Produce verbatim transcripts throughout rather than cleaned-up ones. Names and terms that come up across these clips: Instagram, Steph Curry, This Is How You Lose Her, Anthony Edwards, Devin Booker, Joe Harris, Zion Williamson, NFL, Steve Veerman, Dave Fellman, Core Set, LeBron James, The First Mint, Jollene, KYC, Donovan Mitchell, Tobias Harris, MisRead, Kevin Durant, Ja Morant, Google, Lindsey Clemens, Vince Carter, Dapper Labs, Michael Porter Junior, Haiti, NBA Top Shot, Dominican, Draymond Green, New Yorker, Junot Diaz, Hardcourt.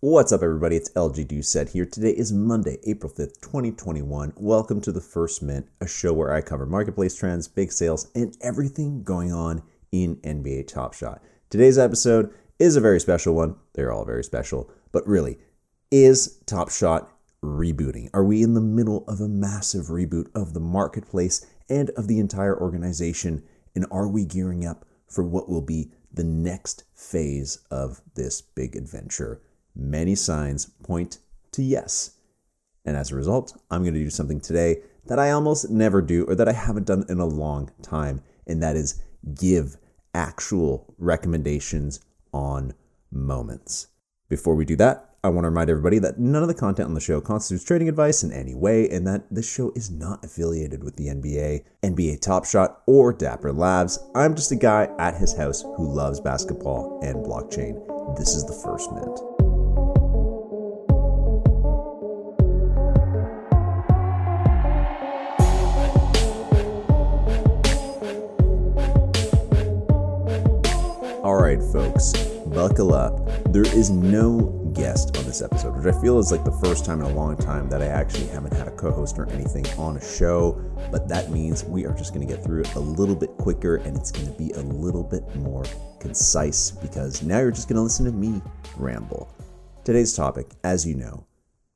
What's up, everybody? It's L G Doucet here. Today is Monday, April fifth, twenty twenty-one. Welcome to The First Mint, a show where I cover marketplace trends, big sales, and everything going on in N B A Top Shot. Today's episode is a very special one. They're all very special. But really, is Top Shot rebooting? Are we in the middle of a massive reboot of the marketplace and of the entire organization? And are we gearing up for what will be the next phase of this big adventure? Many signs point to yes. And as a result, I'm going to do something today that I almost never do or that I haven't done in a long time, and that is give actual recommendations on moments. Before we do that, I want to remind everybody that none of the content on the show constitutes trading advice in any way, and that this show is not affiliated with the N B A, N B A Top Shot, or Dapper Labs. I'm just a guy at his house who loves basketball and blockchain. This is The First Mint. Alright folks, buckle up. There is no guest on this episode, which I feel is like the first time in a long time that I actually haven't had a co-host or anything on a show, but that means we are just going to get through it a little bit quicker and it's going to be a little bit more concise because now you're just going to listen to me ramble. Today's topic, as you know,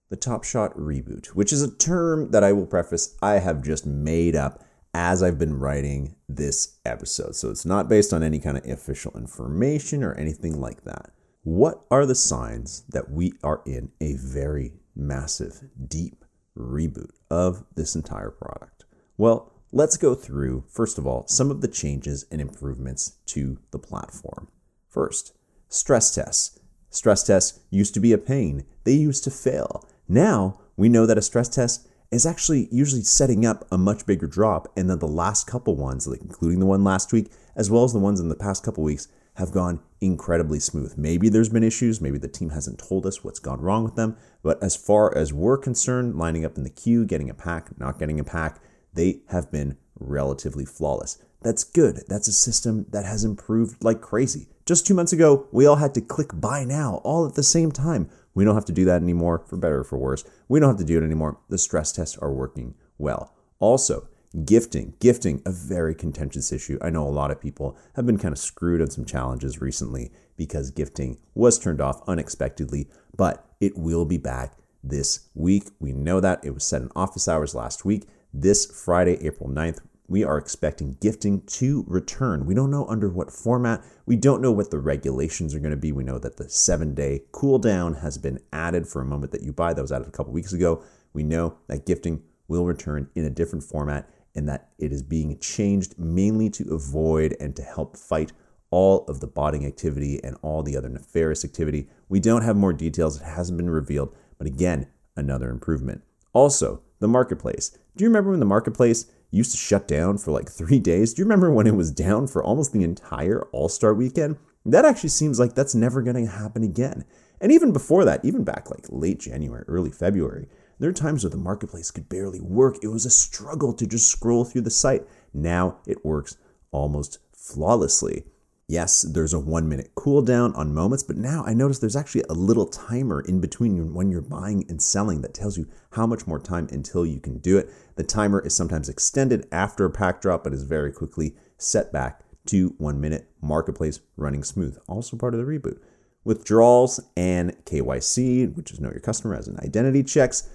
the Top Shot reboot, which is a term that I will preface I have just made up as I've been writing this episode. So it's not based on any kind of official information or anything like that. What are the signs that we are in a very massive, deep reboot of this entire product? Well, let's go through, first of all, some of the changes and improvements to the platform. First, stress tests. Stress tests used to be a pain. They used to fail. Now we know that a stress test is actually usually setting up a much bigger drop, and then the last couple ones, like including the one last week, as well as the ones in the past couple weeks, have gone incredibly smooth. Maybe there's been issues, maybe the team hasn't told us what's gone wrong with them, but as far as we're concerned, lining up in the queue, getting a pack, not getting a pack, they have been relatively flawless. That's good. That's a system that has improved like crazy. Just two months ago, we all had to click buy now all at the same time. We don't have to do that anymore, for better or for worse. We don't have to do it anymore. The stress tests are working well. Also, gifting. Gifting, a very contentious issue. I know a lot of people have been kind of screwed on some challenges recently because gifting was turned off unexpectedly, but it will be back this week. We know that. It was set in office hours last week. This Friday, April ninth, we are expecting gifting to return. We don't know under what format. We don't know what the regulations are going to be. We know that the seven-day cooldown has been added for a moment that you buy. That was added a couple weeks ago. We know that gifting will return in a different format and that it is being changed mainly to avoid and to help fight all of the botting activity and all the other nefarious activity. We don't have more details. It hasn't been revealed. But again, another improvement. Also, the marketplace. Do you remember when the marketplace used to shut down for like three days? Do you remember when it was down for almost the entire All-Star weekend? That actually seems like that's never going to happen again. And even before that, even back like late January, early February, there are times where the marketplace could barely work. It was a struggle to just scroll through the site. Now it works almost flawlessly. Yes, there's a one-minute cooldown on moments, but now I notice there's actually a little timer in between when you're buying and selling that tells you how much more time until you can do it. The timer is sometimes extended after a pack drop, but is very quickly set back to one minute. Marketplace running smooth, also part of the reboot. Withdrawals and K Y C, which is Know Your Customer as an identity checks.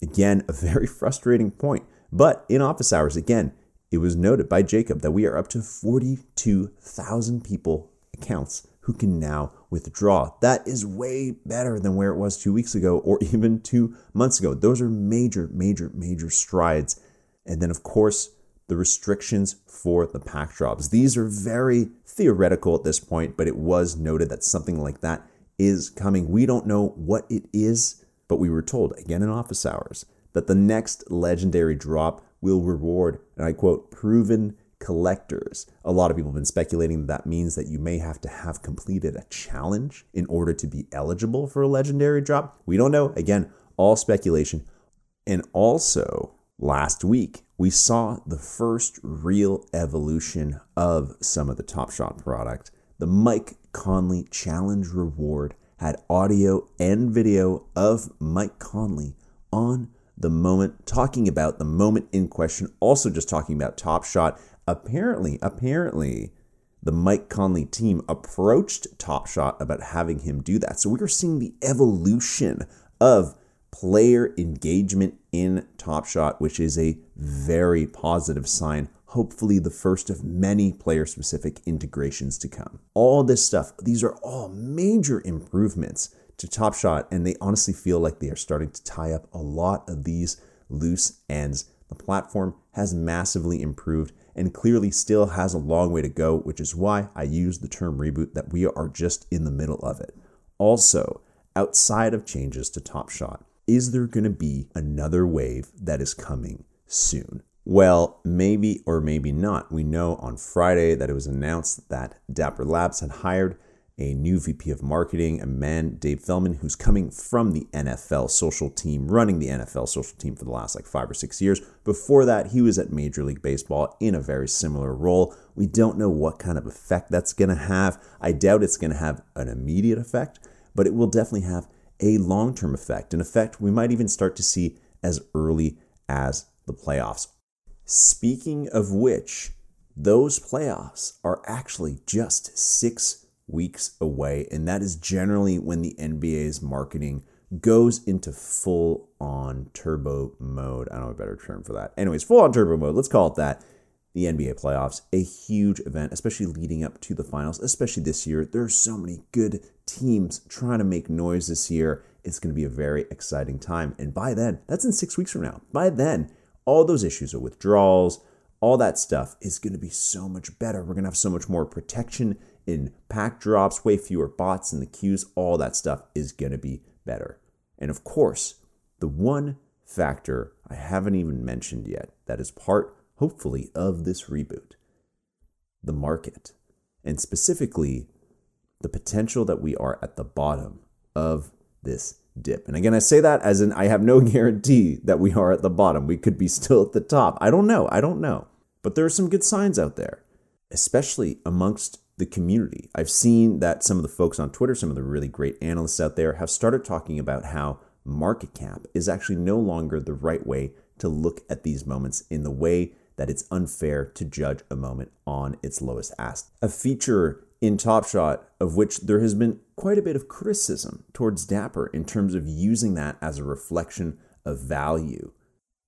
Again, a very frustrating point, but in office hours, again, it was noted by Jacob that we are up to forty-two thousand people, accounts, who can now withdraw. That is way better than where it was two weeks ago or even two months ago. Those are major, major, major strides. And then, of course, the restrictions for the pack drops. These are very theoretical at this point, but it was noted that something like that is coming. We don't know what it is, but we were told, again in office hours, that the next legendary drop will reward, and I quote, proven collectors. A lot of people have been speculating that that means that you may have to have completed a challenge in order to be eligible for a legendary drop. We don't know. Again, all speculation. And also, last week, we saw the first real evolution of some of the Top Shot product. The Mike Conley Challenge Reward had audio and video of Mike Conley on the moment, talking about the moment in question, also just talking about Top Shot. Apparently, apparently, the Mike Conley team approached Top Shot about having him do that. So we were seeing the evolution of player engagement in Top Shot, which is a very positive sign. Hopefully the first of many player-specific integrations to come. All this stuff, these are all major improvements to Top Shot, and they honestly feel like they are starting to tie up a lot of these loose ends. The platform has massively improved and clearly still has a long way to go, which is why I use the term reboot, that we are just in the middle of it. Also, outside of changes to Top Shot, is there going to be another wave that is coming soon? Well, maybe or maybe not. We know on Friday that it was announced that Dapper Labs had hired a new V P of marketing, a man, Dave Fellman, who's coming from the N F L social team, running the N F L social team for the last like five or six years. Before that, he was at Major League Baseball in a very similar role. We don't know what kind of effect that's going to have. I doubt it's going to have an immediate effect, but it will definitely have a long-term effect, an effect we might even start to see as early as the playoffs. Speaking of which, those playoffs are actually just six weeks away, and that is generally when the N B A's marketing goes into full-on turbo mode. I don't know a better term for that. Anyways, full-on turbo mode, let's call it that. The N B A playoffs, a huge event, especially leading up to the finals, especially this year. There are so many good teams trying to make noise this year. It's going to be a very exciting time, and by then, that's in six weeks from now, by then, all those issues of withdrawals, all that stuff is going to be so much better. We're going to have so much more protection in pack drops, way fewer bots in the queues. All that stuff is going to be better. And of course, the one factor I haven't even mentioned yet that is part, hopefully, of this reboot, the market, and specifically the potential that we are at the bottom of this dip. And again, I say that as in I have no guarantee that we are at the bottom. We could be still at the top. I don't know. I don't know. But there are some good signs out there, especially amongst the community. I've seen that some of the folks on Twitter, some of the really great analysts out there, have started talking about how market cap is actually no longer the right way to look at these moments, in the way that it's unfair to judge a moment on its lowest ask. A feature in Top Shot, of which there has been quite a bit of criticism towards Dapper in terms of using that as a reflection of value.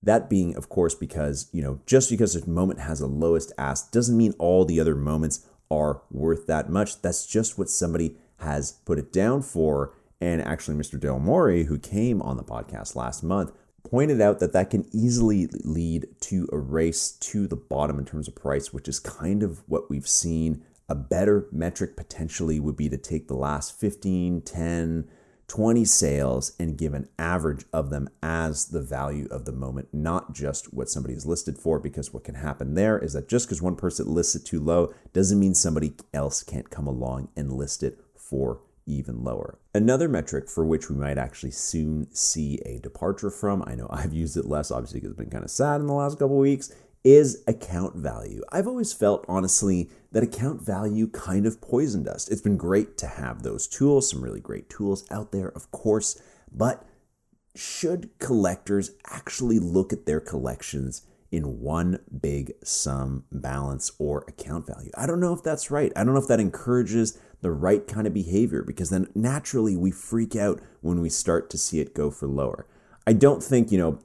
That being, of course, because, you know, just because a moment has a lowest ask doesn't mean all the other moments are worth that much. That's just what somebody has put it down for. And actually, Mister Del Mori, who came on the podcast last month, pointed out that that can easily lead to a race to the bottom in terms of price, which is kind of what we've seen. A better metric potentially would be to take the last fifteen, ten, twenty sales and give an average of them as the value of the moment, not just what somebody is listed for, because what can happen there is that just because one person lists it too low doesn't mean somebody else can't come along and list it for even lower. Another metric for which we might actually soon see a departure from, I know I've used it less, obviously, because it's been kind of sad in the last couple of weeks, is account value. I've always felt, honestly, that account value kind of poisoned us. It's been great to have those tools, some really great tools out there, of course, but should collectors actually look at their collections in one big sum balance or account value? I don't know if that's right. I don't know if that encourages the right kind of behavior, because then naturally we freak out when we start to see it go for lower. I don't think, you know,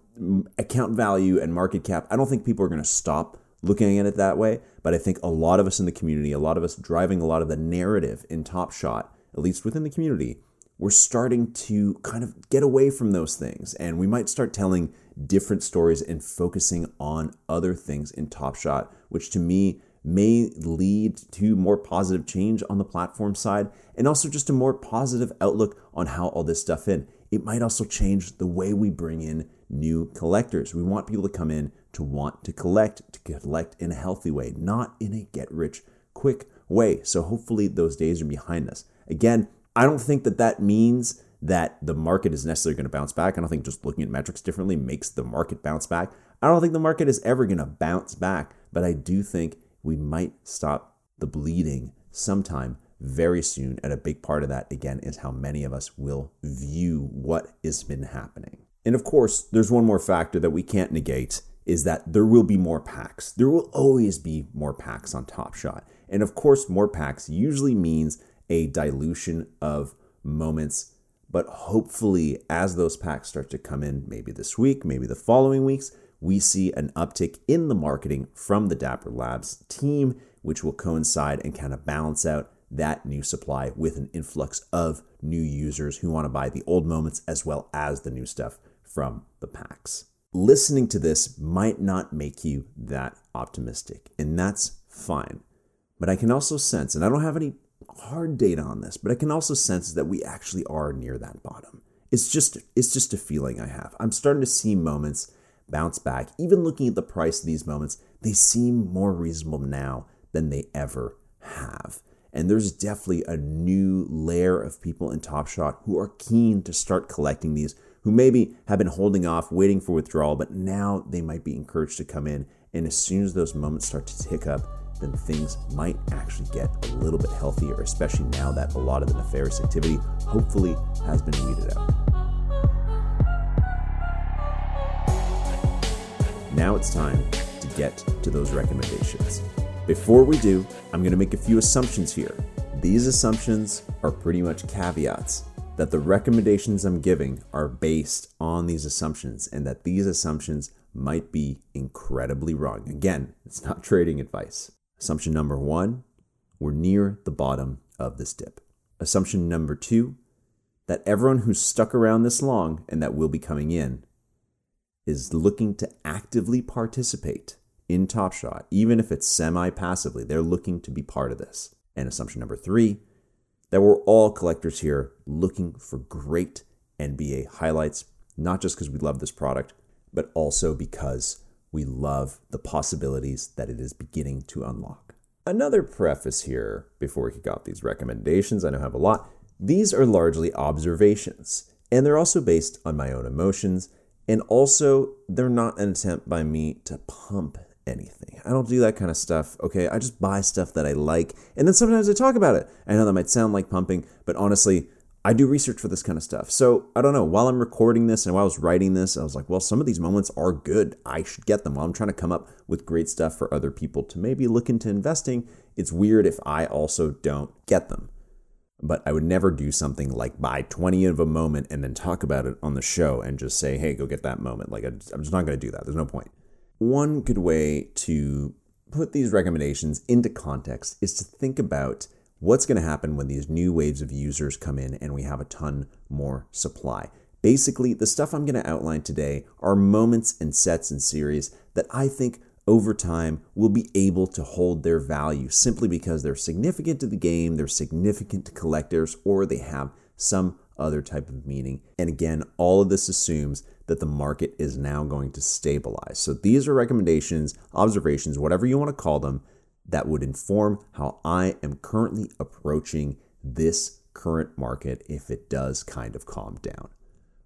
account value and market cap, I don't think people are going to stop looking at it that way, but I think a lot of us in the community, a lot of us driving a lot of the narrative in Top Shot, at least within the community, we're starting to kind of get away from those things, and we might start telling different stories and focusing on other things in Top Shot, which to me may lead to more positive change on the platform side, and also just a more positive outlook on how all this stuff in. It might also change the way we bring in new collectors. We want people to come in to want to collect, to collect in a healthy way, not in a get-rich-quick way. So hopefully those days are behind us. Again, I don't think that that means that the market is necessarily going to bounce back. I don't think just looking at metrics differently makes the market bounce back. I don't think the market is ever going to bounce back, but I do think we might stop the bleeding sometime very soon. And a big part of that, again, is how many of us will view what has been happening. And of course, there's one more factor that we can't negate, is that there will be more packs. There will always be more packs on Top Shot. And of course, more packs usually means a dilution of moments. But hopefully, as those packs start to come in, maybe this week, maybe the following weeks, we see an uptick in the marketing from the Dapper Labs team, which will coincide and kind of balance out that new supply with an influx of new users who want to buy the old moments as well as the new stuff from the packs. Listening to this might not make you that optimistic, and that's fine. But I can also sense, and I don't have any hard data on this, but I can also sense that we actually are near that bottom. It's just, it's just a feeling I have. I'm starting to see moments bounce back. Even looking at the price of these moments, they seem more reasonable now than they ever have. And there's definitely a new layer of people in Top Shot who are keen to start collecting these, who maybe have been holding off, waiting for withdrawal, but now they might be encouraged to come in. And as soon as those moments start to tick up, then things might actually get a little bit healthier, especially now that a lot of the nefarious activity hopefully has been weeded out. Now it's time to get to those recommendations. Before we do, I'm going to make a few assumptions here. These assumptions are pretty much caveats, that the recommendations I'm giving are based on these assumptions and that these assumptions might be incredibly wrong. Again, it's not trading advice. Assumption number one, we're near the bottom of this dip. Assumption number two, that everyone who's stuck around this long and that will be coming in is looking to actively participate in Top Shot, even if it's semi-passively. They're looking to be part of this. And assumption number three, that we're all collectors here looking for great N B A highlights, not just because we love this product, but also because we love the possibilities that it is beginning to unlock. Another preface here before we kick off these recommendations, I know I have a lot. These are largely observations, and they're also based on my own emotions, and also they're not an attempt by me to pump anything. I don't do that kind of stuff, okay? I just buy stuff that I like, and then sometimes I talk about it. I know that might sound like pumping, but honestly, I do research for this kind of stuff. So I don't know, while I'm recording this and while I was writing this, I was like, well, some of these moments are good. I should get them. While I'm trying to come up with great stuff for other people to maybe look into investing, it's weird if I also don't get them. But I would never do something like buy twenty of a moment and then talk about it on the show and just say, hey, go get that moment. Like, I'm just not going to do that. There's no point. One good way to put these recommendations into context is to think about what's going to happen when these new waves of users come in and we have a ton more supply. Basically, the stuff I'm going to outline today are moments and sets and series that I think over time will be able to hold their value simply because they're significant to the game, they're significant to collectors, or they have some other type of meaning. And again, all of this assumes that the market is now going to stabilize. So these are recommendations, observations, whatever you want to call them, that would inform how I am currently approaching this current market if it does kind of calm down.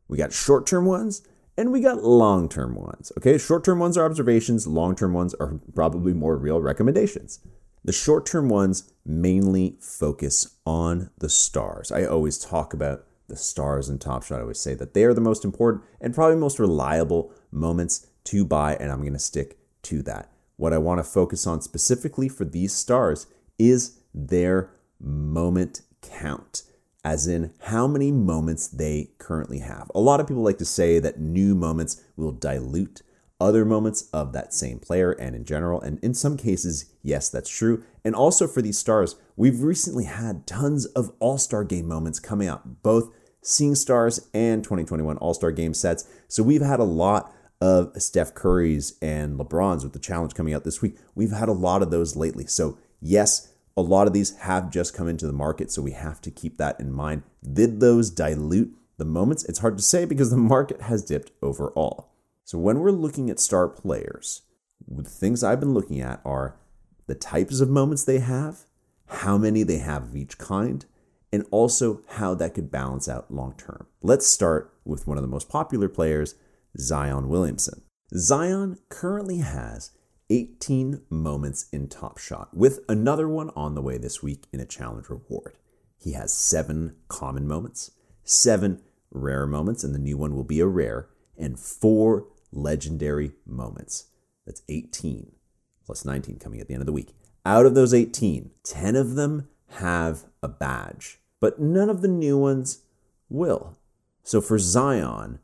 We got short-term ones and we got long-term ones, okay? Short-term ones are observations, long-term ones are probably more real recommendations. The short-term ones mainly focus on the stars. I always talk about the stars in Top Shot. I always say that they are the most important and probably most reliable moments to buy, and I'm going to stick to that. What I want to focus on specifically for these stars is their moment count, as in how many moments they currently have. A lot of people like to say that new moments will dilute other moments of that same player and in general. And in some cases, yes, that's true. And also for these stars, we've recently had tons of All-Star Game moments coming out, both Seeing Stars and twenty twenty-one All-Star Game sets. So we've had a lot of Steph Curry's and LeBron's with the challenge coming out this week. We've had a lot of those lately. So yes, a lot of these have just come into the market. So we have to keep that in mind. Did those dilute the moments? It's hard to say because the market has dipped overall. So when we're looking at star players, the things I've been looking at are the types of moments they have, how many they have of each kind, and also how that could balance out long-term. Let's start with one of the most popular players, Zion Williamson. Zion currently has eighteen moments in Top Shot, with another one on the way this week in a challenge reward. He has seven common moments, seven rare moments, and the new one will be a rare, and four legendary moments. That's eighteen, plus nineteen coming at the end of the week. Out of those eighteen, ten of them have a badge, but none of the new ones will. So for Zion,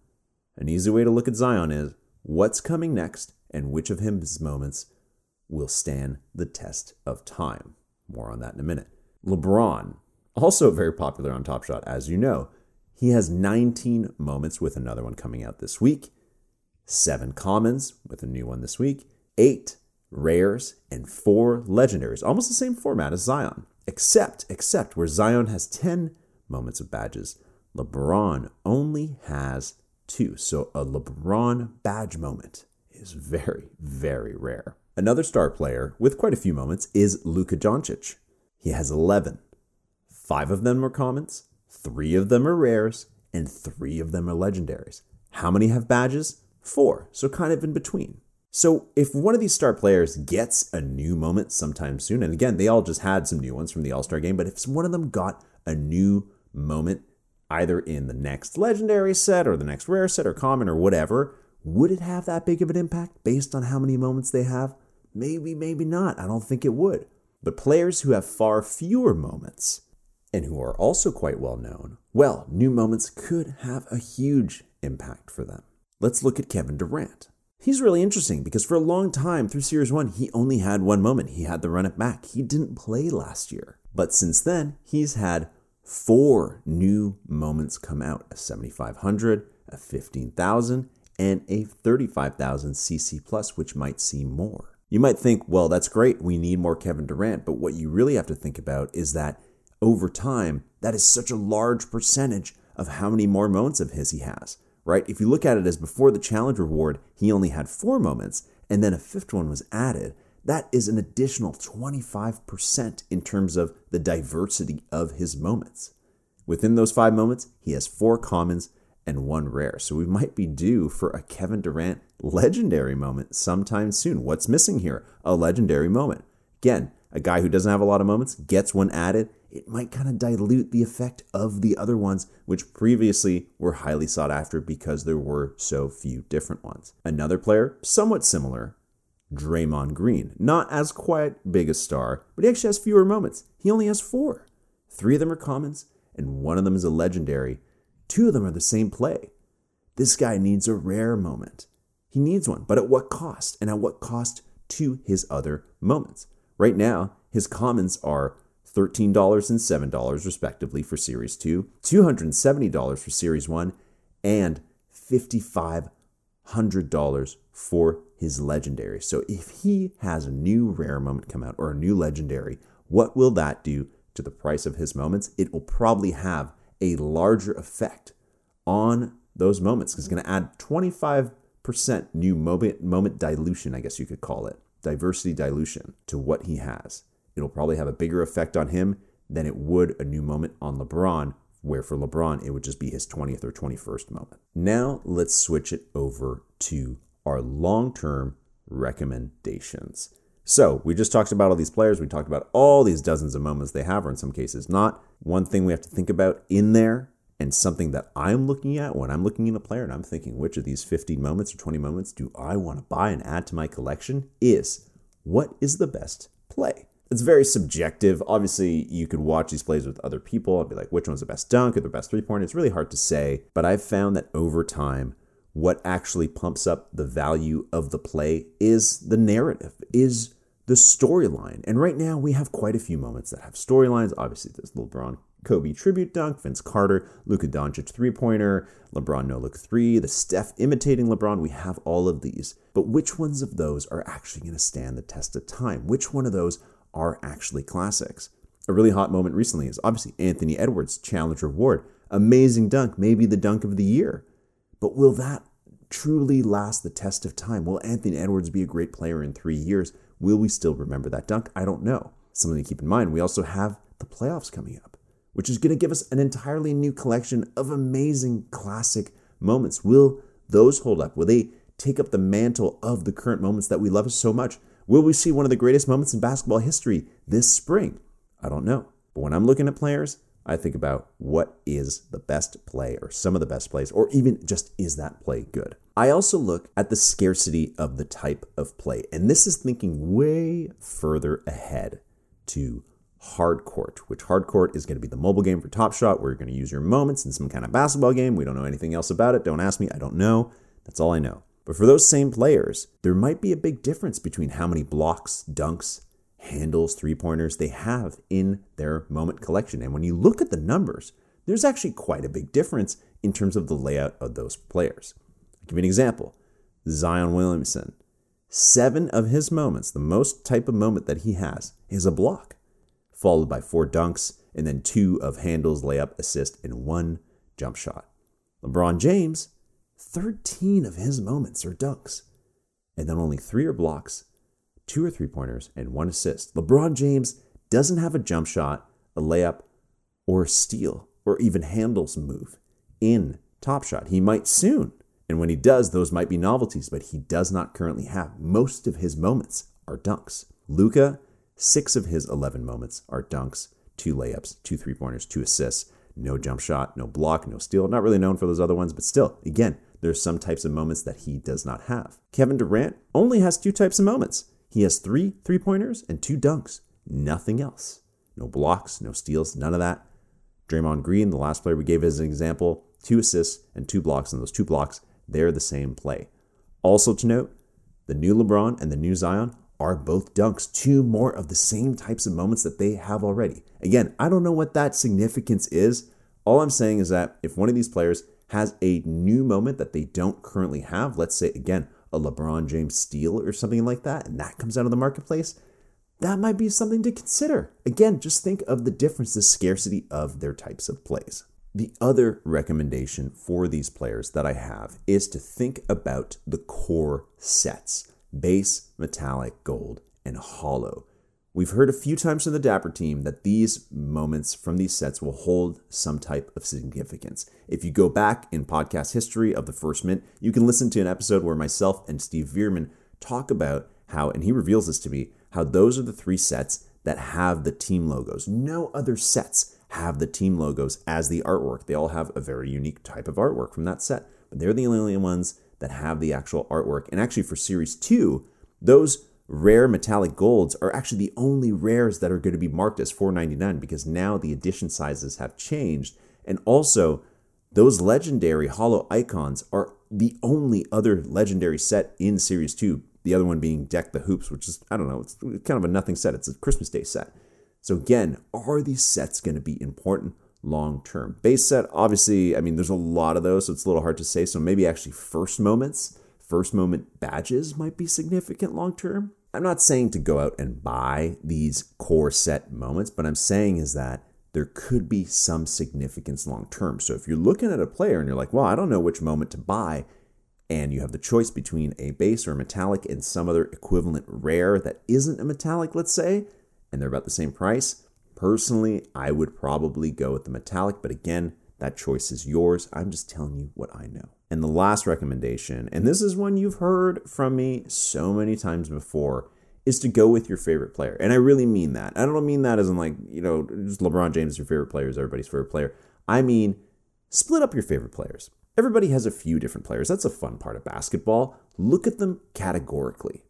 an easy way to look at Zion is what's coming next and which of his moments will stand the test of time. More on that in a minute. LeBron, also very popular on Top Shot, as you know, he has nineteen moments with another one coming out this week, seven commons with a new one this week, eight rares, and four legendaries. Almost the same format as Zion, except, except where Zion has ten moments of badges, LeBron only has two. So a LeBron badge moment is very, very rare. Another star player with quite a few moments is Luka Doncic. He has eleven. Five of them are commons, three of them are rares, and three of them are legendaries. How many have badges? Four, so kind of in between. So if one of these star players gets a new moment sometime soon, and again, they all just had some new ones from the All-Star game, but if one of them got a new moment either in the next legendary set or the next rare set or common or whatever, would it have that big of an impact based on how many moments they have? Maybe, maybe not. I don't think it would. But players who have far fewer moments and who are also quite well known, well, new moments could have a huge impact for them. Let's look at Kevin Durant. He's really interesting because for a long time through Series one, he only had one moment. He had the run it back. He didn't play last year. But since then, he's had four new moments come out, a seventy-five hundred, a fifteen thousand, and a thirty-five thousand C C plus, which might seem more. You might think, well, that's great. We need more Kevin Durant. But what you really have to think about is that over time, that is such a large percentage of how many more moments of his he has, right? If you look at it as before the challenge reward, he only had four moments and then a fifth one was added. That is an additional twenty-five percent in terms of the diversity of his moments. Within those five moments, he has four commons and one rare. So we might be due for a Kevin Durant legendary moment sometime soon. What's missing here? A legendary moment. Again, a guy who doesn't have a lot of moments gets one added. It might kind of dilute the effect of the other ones, which previously were highly sought after because there were so few different ones. Another player, somewhat similar, Draymond Green. Not as quite big a star, but he actually has fewer moments. He only has four. Three of them are commons, and one of them is a legendary. Two of them are the same play. This guy needs a rare moment. He needs one, but at what cost? And at what cost to his other moments? Right now, his commons are thirteen dollars and seven dollars respectively for Series two, two hundred seventy dollars for Series one, and fifty-five hundred dollars for his legendary. So if he has a new rare moment come out or a new legendary, what will that do to the price of his moments? It will probably have a larger effect on those moments. It's going to add twenty-five percent new moment, moment dilution, I guess you could call it, diversity dilution to what he has. It'll probably have a bigger effect on him than it would a new moment on LeBron, where for LeBron, it would just be his twentieth or twenty-first moment. Now let's switch it over to our long-term recommendations. So we just talked about all these players. We talked about all these dozens of moments they have, or in some cases not. One thing we have to think about in there, and something that I'm looking at when I'm looking at a player and I'm thinking, which of these fifteen moments or twenty moments do I want to buy and add to my collection, is what is the best play? It's very subjective. Obviously, you could watch these plays with other people and be like, which one's the best dunk or the best three-pointer? It's really hard to say. But I've found that over time, what actually pumps up the value of the play is the narrative, is the storyline. And right now, we have quite a few moments that have storylines. Obviously, there's LeBron Kobe tribute dunk, Vince Carter, Luka Doncic three-pointer, LeBron no-look three, the Steph imitating LeBron. We have all of these. But which ones of those are actually going to stand the test of time? Which one of those are actually classics? A really hot moment recently is obviously Anthony Edwards' challenge reward. Amazing dunk, maybe the dunk of the year. But will that truly last the test of time? Will Anthony Edwards be a great player in three years? Will we still remember that dunk? I don't know. Something to keep in mind, we also have the playoffs coming up, which is going to give us an entirely new collection of amazing classic moments. Will those hold up? Will they take up the mantle of the current moments that we love so much? Will we see one of the greatest moments in basketball history this spring? I don't know. But when I'm looking at players, I think about what is the best play or some of the best plays, or even just is that play good? I also look at the scarcity of the type of play. And this is thinking way further ahead to Hardcourt, which Hardcourt is going to be the mobile game for Top Shot where you're going to use your moments in some kind of basketball game. We don't know anything else about it. Don't ask me. I don't know. That's all I know. But for those same players, there might be a big difference between how many blocks, dunks, handles, three-pointers they have in their moment collection. And when you look at the numbers, there's actually quite a big difference in terms of the layout of those players. I'll give you an example. Zion Williamson. Seven of his moments, the most type of moment that he has, is a block, followed by four dunks, and then two of handles, layup, assist, and one jump shot. LeBron James, thirteen of his moments are dunks, and then only three are blocks, two are three-pointers, and one assist. LeBron James doesn't have a jump shot, a layup, or a steal, or even handles move in Top Shot. He might soon, and when he does, those might be novelties, but he does not currently have. Most of his moments are dunks. Luka, six of his eleven moments are dunks, two layups, two three-pointers, two assists, no jump shot, no block, no steal. Not really known for those other ones, but still, again, there's some types of moments that he does not have. Kevin Durant only has two types of moments. He has three three-pointers and two dunks. Nothing else. No blocks, no steals, none of that. Draymond Green, the last player we gave as an example, two assists and two blocks. And those two blocks, they're the same play. Also to note, the new LeBron and the new Zion are both dunks. Two more of the same types of moments that they have already. Again, I don't know what that significance is. All I'm saying is that if one of these players has a new moment that they don't currently have, let's say, again, a LeBron James steal or something like that, and that comes out of the marketplace, that might be something to consider. Again, just think of the difference, the scarcity of their types of plays. The other recommendation for these players that I have is to think about the core sets, base, metallic, gold, and hollow. We've heard a few times from the Dapper team that these moments from these sets will hold some type of significance. If you go back in podcast history of the First Mint, you can listen to an episode where myself and Steve Veerman talk about how, and he reveals this to me, how those are the three sets that have the team logos. No other sets have the team logos as the artwork. They all have a very unique type of artwork from that set, but they're the only ones that have the actual artwork. And actually for Series two, those rare metallic golds are actually the only rares that are going to be marked as four ninety-nine because now the edition sizes have changed. And also, those legendary hollow icons are the only other legendary set in Series two, the other one being Deck the Hoops, which is, I don't know, it's kind of a nothing set. It's a Christmas Day set. So again, are these sets going to be important long-term? Base set, obviously, I mean, there's a lot of those, so it's a little hard to say. So maybe actually first moments, first moment badges might be significant long-term. I'm not saying to go out and buy these core set moments, but I'm saying is that there could be some significance long-term. So if you're looking at a player and you're like, well, I don't know which moment to buy, and you have the choice between a base or a metallic and some other equivalent rare that isn't a metallic, let's say, and they're about the same price, personally, I would probably go with the metallic. But again, that choice is yours. I'm just telling you what I know. And the last recommendation, and this is one you've heard from me so many times before, is to go with your favorite player. And I really mean that. I don't mean that as in like, you know, just LeBron James is your favorite player, is everybody's favorite player. I mean, split up your favorite players. Everybody has a few different players. That's a fun part of basketball. Look at them categorically.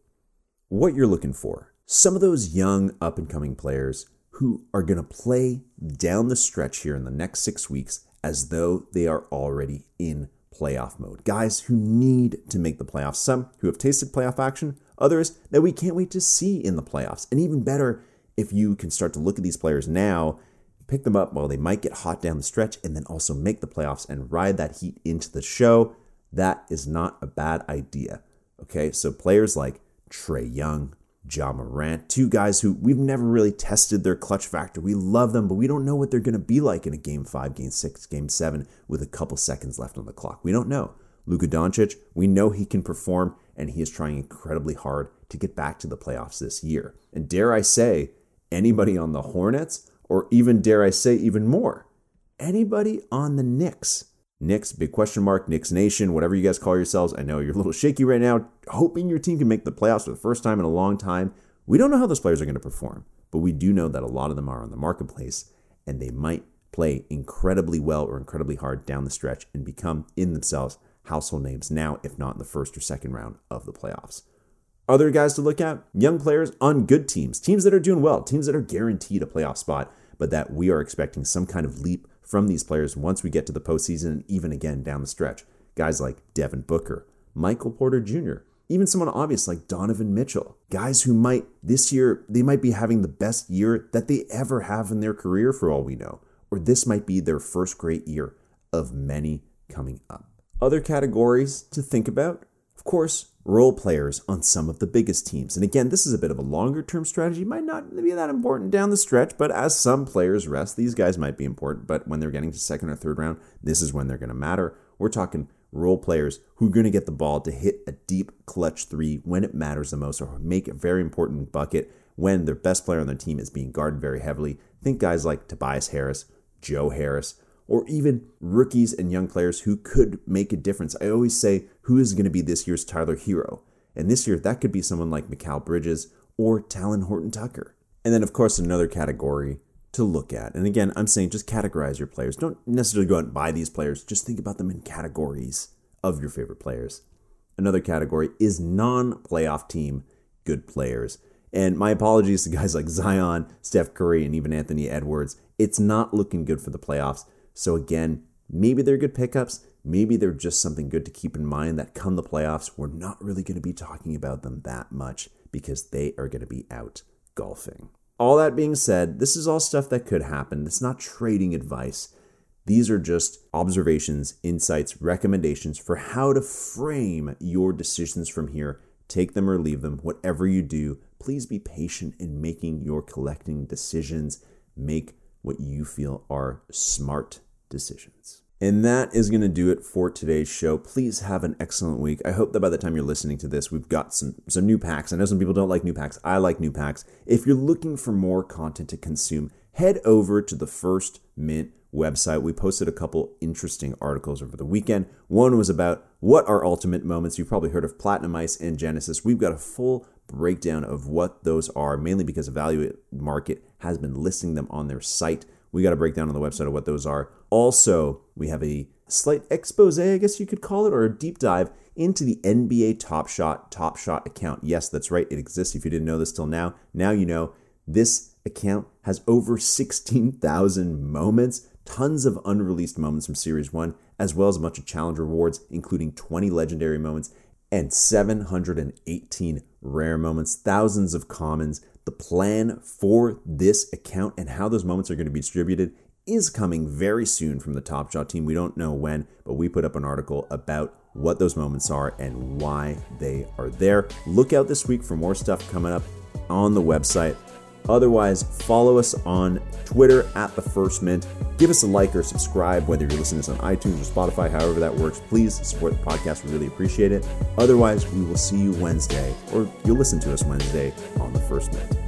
What you're looking for. Some of those young up-and-coming players who are going to play down the stretch here in the next six weeks as though they are already in playoff mode. Guys who need to make the playoffs, some who have tasted playoff action, others that we can't wait to see in the playoffs. And even better, if you can start to look at these players now, pick them up while they might get hot down the stretch and then also make the playoffs and ride that heat into the show. That is not a bad idea. Okay, so players like Trae Young, Ja Morant, two guys who we've never really tested their clutch factor. We love them, but we don't know what they're going to be like in a game five, game six, game seven with a couple seconds left on the clock. We don't know. Luka Doncic, we know he can perform, and he is trying incredibly hard to get back to the playoffs this year. And dare I say, anybody on the Hornets, or even dare I say even more, anybody on the Knicks. Knicks, big question mark, Knicks Nation, whatever you guys call yourselves. I know you're a little shaky right now, hoping your team can make the playoffs for the first time in a long time. We don't know how those players are going to perform, but we do know that a lot of them are on the marketplace, and they might play incredibly well or incredibly hard down the stretch and become in themselves household names now, if not in the first or second round of the playoffs. Other guys to look at, young players on good teams, teams that are doing well, teams that are guaranteed a playoff spot, but that we are expecting some kind of leap from these players once we get to the postseason and even again down the stretch. Guys like Devin Booker, Michael Porter Junior, even someone obvious like Donovan Mitchell. Guys who might, this year, they might be having the best year that they ever have in their career for all we know. Or this might be their first great year of many coming up. Other categories to think about, of course, role players on some of the biggest teams. And again, this is a bit of a longer-term strategy. Might not be that important down the stretch, but as some players rest, these guys might be important. But when they're getting to second or third round, this is when they're going to matter. We're talking role players who are going to get the ball to hit a deep clutch three when it matters the most or make a very important bucket when their best player on their team is being guarded very heavily. Think guys like Tobias Harris, Joe Harris, or even rookies and young players who could make a difference. I always say, who is going to be this year's Tyler Hero? And this year, that could be someone like Mikal Bridges or Talon Horton-Tucker. And then, of course, another category to look at. And again, I'm saying just categorize your players. Don't necessarily go out and buy these players. Just think about them in categories of your favorite players. Another category is non-playoff team good players. And my apologies to guys like Zion, Steph Curry, and even Anthony Edwards. It's not looking good for the playoffs. So again, maybe they're good pickups. Maybe they're just something good to keep in mind that come the playoffs, we're not really going to be talking about them that much because they are going to be out golfing. All that being said, this is all stuff that could happen. It's not trading advice. These are just observations, insights, recommendations for how to frame your decisions from here. Take them or leave them. Whatever you do, please be patient in making your collecting decisions. Make what you feel are smart decisions. And that is going to do it for today's show. Please have an excellent week. I hope that by the time you're listening to this, we've got some, some new packs. I know some people don't like new packs. I like new packs. If you're looking for more content to consume, head over to the First Mint website. We posted a couple interesting articles over the weekend. One was about what are ultimate moments. You've probably heard of Platinum Ice and Genesis. We've got a full breakdown of what those are, mainly because Evaluate Market has been listing them on their site. We got a breakdown on the website of what those are. Also, we have a slight expose, I guess you could call it, or a deep dive into the N B A Top Shot, Top Shot account. Yes, that's right. It exists. If you didn't know this till now, now you know. This account has over sixteen thousand moments, tons of unreleased moments from Series one, as well as a bunch of challenge rewards, including twenty legendary moments and seven hundred eighteen rare moments, thousands of commons. The plan for this account and how those moments are going to be distributed is coming very soon from the Top Shot team. We don't know when, but we put up an article about what those moments are and why they are there. Look out this week for more stuff coming up on the website. Otherwise, follow us on Twitter at The First Mint. Give us a like or subscribe, whether you're listening to this on iTunes or Spotify, however that works. Please support the podcast. We really appreciate it. Otherwise, we will see you Wednesday, or you'll listen to us Wednesday on The First Mint.